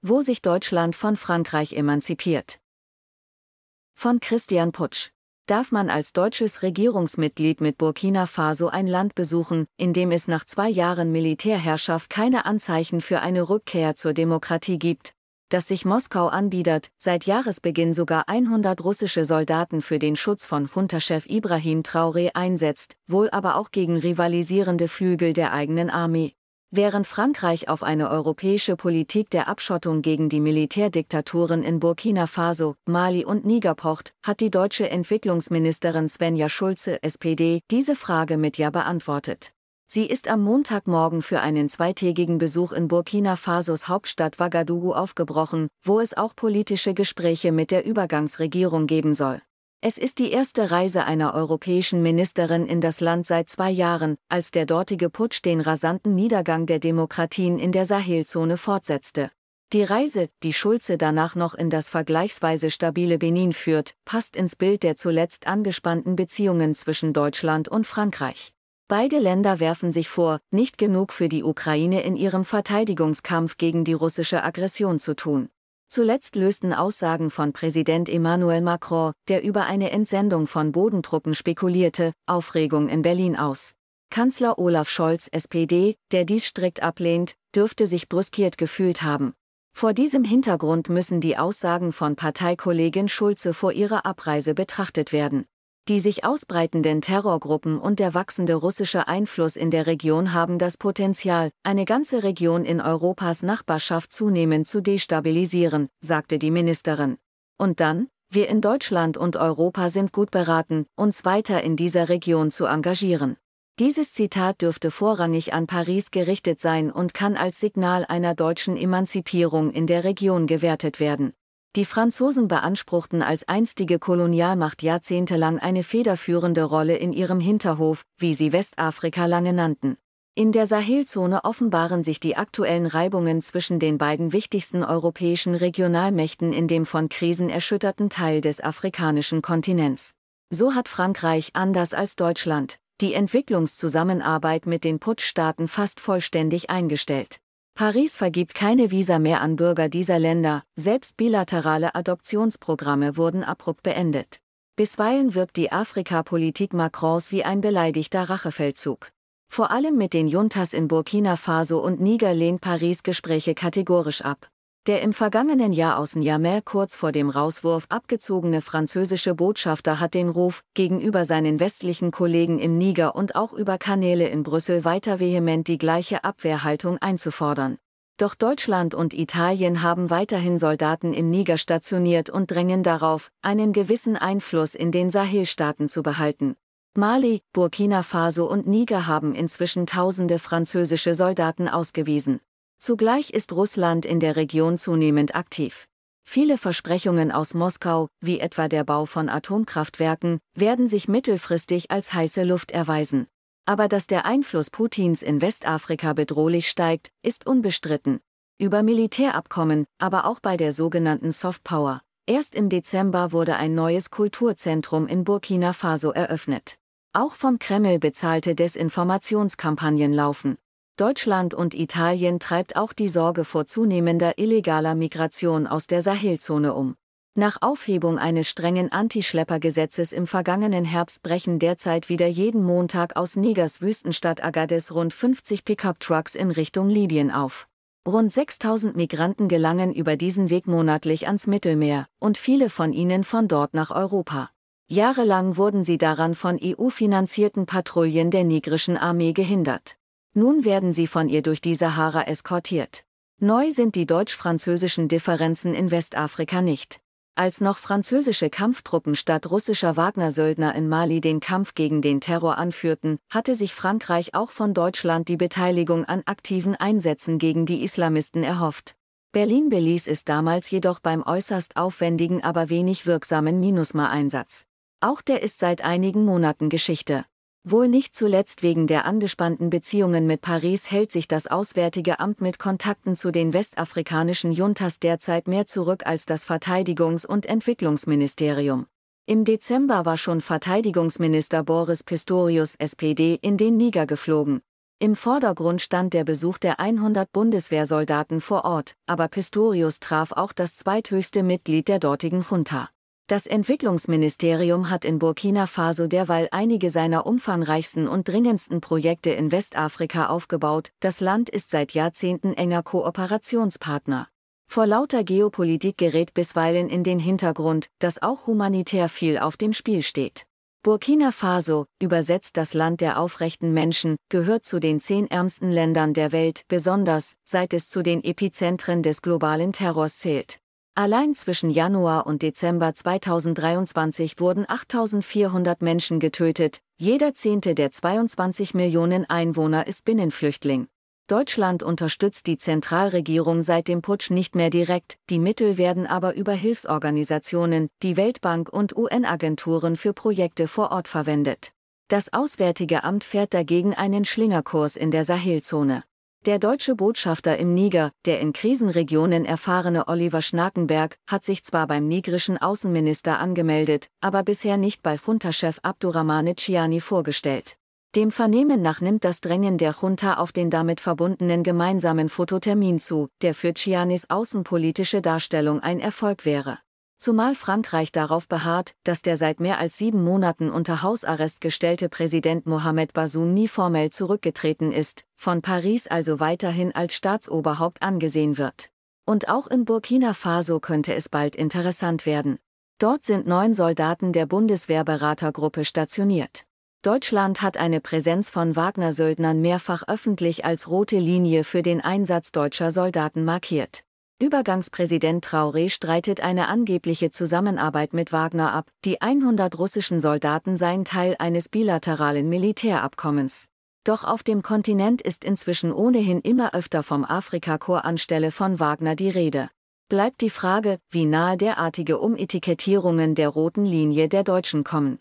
Wo sich Deutschland von Frankreich emanzipiert. Von Christian Putsch. Darf man als deutsches Regierungsmitglied mit Burkina Faso ein Land besuchen, in dem es nach 2 Jahren Militärherrschaft keine Anzeichen für eine Rückkehr zur Demokratie gibt? Dass sich Moskau anbietet, seit Jahresbeginn sogar 100 russische Soldaten für den Schutz von Junta-Chef Ibrahim Traoré einsetzt, wohl aber auch gegen rivalisierende Flügel der eigenen Armee. Während Frankreich auf eine europäische Politik der Abschottung gegen die Militärdiktaturen in Burkina Faso, Mali und Niger pocht, hat die deutsche Entwicklungsministerin Svenja Schulze, SPD, diese Frage mit Ja beantwortet. Sie ist am Montagmorgen für einen 2-tägigen Besuch in Burkina Fasos Hauptstadt Ouagadougou aufgebrochen, wo es auch politische Gespräche mit der Übergangsregierung geben soll. Es ist die erste Reise einer europäischen Ministerin in das Land seit 2 Jahren, als der dortige Putsch den rasanten Niedergang der Demokratien in der Sahelzone fortsetzte. Die Reise, die Schulze danach noch in das vergleichsweise stabile Benin führt, passt ins Bild der zuletzt angespannten Beziehungen zwischen Deutschland und Frankreich. Beide Länder werfen sich vor, nicht genug für die Ukraine in ihrem Verteidigungskampf gegen die russische Aggression zu tun. Zuletzt lösten Aussagen von Präsident Emmanuel Macron, der über eine Entsendung von Bodentruppen spekulierte, Aufregung in Berlin aus. Kanzler Olaf Scholz, SPD, der dies strikt ablehnt, dürfte sich brüskiert gefühlt haben. Vor diesem Hintergrund müssen die Aussagen von Parteikollegin Schulze vor ihrer Abreise betrachtet werden. Die sich ausbreitenden Terrorgruppen und der wachsende russische Einfluss in der Region haben das Potenzial, eine ganze Region in Europas Nachbarschaft zunehmend zu destabilisieren, sagte die Ministerin. Und dann? Wir in Deutschland und Europa sind gut beraten, uns weiter in dieser Region zu engagieren. Dieses Zitat dürfte vorrangig an Paris gerichtet sein und kann als Signal einer deutschen Emanzipierung in der Region gewertet werden. Die Franzosen beanspruchten als einstige Kolonialmacht jahrzehntelang eine federführende Rolle in ihrem Hinterhof, wie sie Westafrika lange nannten. In der Sahelzone offenbaren sich die aktuellen Reibungen zwischen den beiden wichtigsten europäischen Regionalmächten in dem von Krisen erschütterten Teil des afrikanischen Kontinents. So hat Frankreich, anders als Deutschland, die Entwicklungszusammenarbeit mit den Putschstaaten fast vollständig eingestellt. Paris vergibt keine Visa mehr an Bürger dieser Länder, selbst bilaterale Adoptionsprogramme wurden abrupt beendet. Bisweilen wirkt die Afrikapolitik Macrons wie ein beleidigter Rachefeldzug. Vor allem mit den Juntas in Burkina Faso und Niger lehnt Paris Gespräche kategorisch ab. Der im vergangenen Jahr aus Niamey kurz vor dem Rauswurf abgezogene französische Botschafter hat den Ruf, gegenüber seinen westlichen Kollegen im Niger und auch über Kanäle in Brüssel weiter vehement die gleiche Abwehrhaltung einzufordern. Doch Deutschland und Italien haben weiterhin Soldaten im Niger stationiert und drängen darauf, einen gewissen Einfluss in den Sahelstaaten zu behalten. Mali, Burkina Faso und Niger haben inzwischen tausende französische Soldaten ausgewiesen. Zugleich ist Russland in der Region zunehmend aktiv. Viele Versprechungen aus Moskau, wie etwa der Bau von Atomkraftwerken, werden sich mittelfristig als heiße Luft erweisen. Aber dass der Einfluss Putins in Westafrika bedrohlich steigt, ist unbestritten. Über Militärabkommen, aber auch bei der sogenannten Soft Power. Erst im Dezember wurde ein neues Kulturzentrum in Burkina Faso eröffnet. Auch vom Kreml bezahlte Desinformationskampagnen laufen. Deutschland und Italien treibt auch die Sorge vor zunehmender illegaler Migration aus der Sahelzone um. Nach Aufhebung eines strengen Antischleppergesetzes im vergangenen Herbst brechen derzeit wieder jeden Montag aus Nigers Wüstenstadt Agadez rund 50 Pickup-Trucks in Richtung Libyen auf. Rund 6000 Migranten gelangen über diesen Weg monatlich ans Mittelmeer, und viele von ihnen von dort nach Europa. Jahrelang wurden sie daran von EU-finanzierten Patrouillen der nigerischen Armee gehindert. Nun werden sie von ihr durch die Sahara eskortiert. Neu sind die deutsch-französischen Differenzen in Westafrika nicht. Als noch französische Kampftruppen statt russischer Wagner-Söldner in Mali den Kampf gegen den Terror anführten, hatte sich Frankreich auch von Deutschland die Beteiligung an aktiven Einsätzen gegen die Islamisten erhofft. Berlin beließ es damals jedoch beim äußerst aufwendigen, aber wenig wirksamen MINUSMA-Einsatz. Auch der ist seit einigen Monaten Geschichte. Wohl nicht zuletzt wegen der angespannten Beziehungen mit Paris hält sich das Auswärtige Amt mit Kontakten zu den westafrikanischen Juntas derzeit mehr zurück als das Verteidigungs- und Entwicklungsministerium. Im Dezember war schon Verteidigungsminister Boris Pistorius, SPD, in den Niger geflogen. Im Vordergrund stand der Besuch der 100 Bundeswehrsoldaten vor Ort, aber Pistorius traf auch das zweithöchste Mitglied der dortigen Junta. Das Entwicklungsministerium hat in Burkina Faso derweil einige seiner umfangreichsten und dringendsten Projekte in Westafrika aufgebaut. Das Land ist seit Jahrzehnten enger Kooperationspartner. Vor lauter Geopolitik gerät bisweilen in den Hintergrund, dass auch humanitär viel auf dem Spiel steht. Burkina Faso, übersetzt das Land der aufrechten Menschen, gehört zu den 10 ärmsten Ländern der Welt, besonders seit es zu den Epizentren des globalen Terrors zählt. Allein zwischen Januar und Dezember 2023 wurden 8.400 Menschen getötet, jeder 10. der 22 Millionen Einwohner ist Binnenflüchtling. Deutschland unterstützt die Zentralregierung seit dem Putsch nicht mehr direkt, die Mittel werden aber über Hilfsorganisationen, die Weltbank und UN-Agenturen für Projekte vor Ort verwendet. Das Auswärtige Amt fährt dagegen einen Schlingerkurs in der Sahelzone. Der deutsche Botschafter im Niger, der in Krisenregionen erfahrene Oliver Schnakenberg, hat sich zwar beim nigerischen Außenminister angemeldet, aber bisher nicht bei Junta-Chef Abdourahmane Tiani vorgestellt. Dem Vernehmen nach nimmt das Drängen der Junta auf den damit verbundenen gemeinsamen Fototermin zu, der für Tianis außenpolitische Darstellung ein Erfolg wäre. Zumal Frankreich darauf beharrt, dass der seit mehr als 7 Monaten unter Hausarrest gestellte Präsident Mohamed Bazoum nie formell zurückgetreten ist, von Paris also weiterhin als Staatsoberhaupt angesehen wird. Und auch in Burkina Faso könnte es bald interessant werden. Dort sind 9 Soldaten der Bundeswehrberatergruppe stationiert. Deutschland hat eine Präsenz von Wagner-Söldnern mehrfach öffentlich als rote Linie für den Einsatz deutscher Soldaten markiert. Übergangspräsident Traoré streitet eine angebliche Zusammenarbeit mit Wagner ab, die 100 russischen Soldaten seien Teil eines bilateralen Militärabkommens. Doch auf dem Kontinent ist inzwischen ohnehin immer öfter vom Afrikakorps anstelle von Wagner die Rede. Bleibt die Frage, wie nahe derartige Umetikettierungen der roten Linie der Deutschen kommen.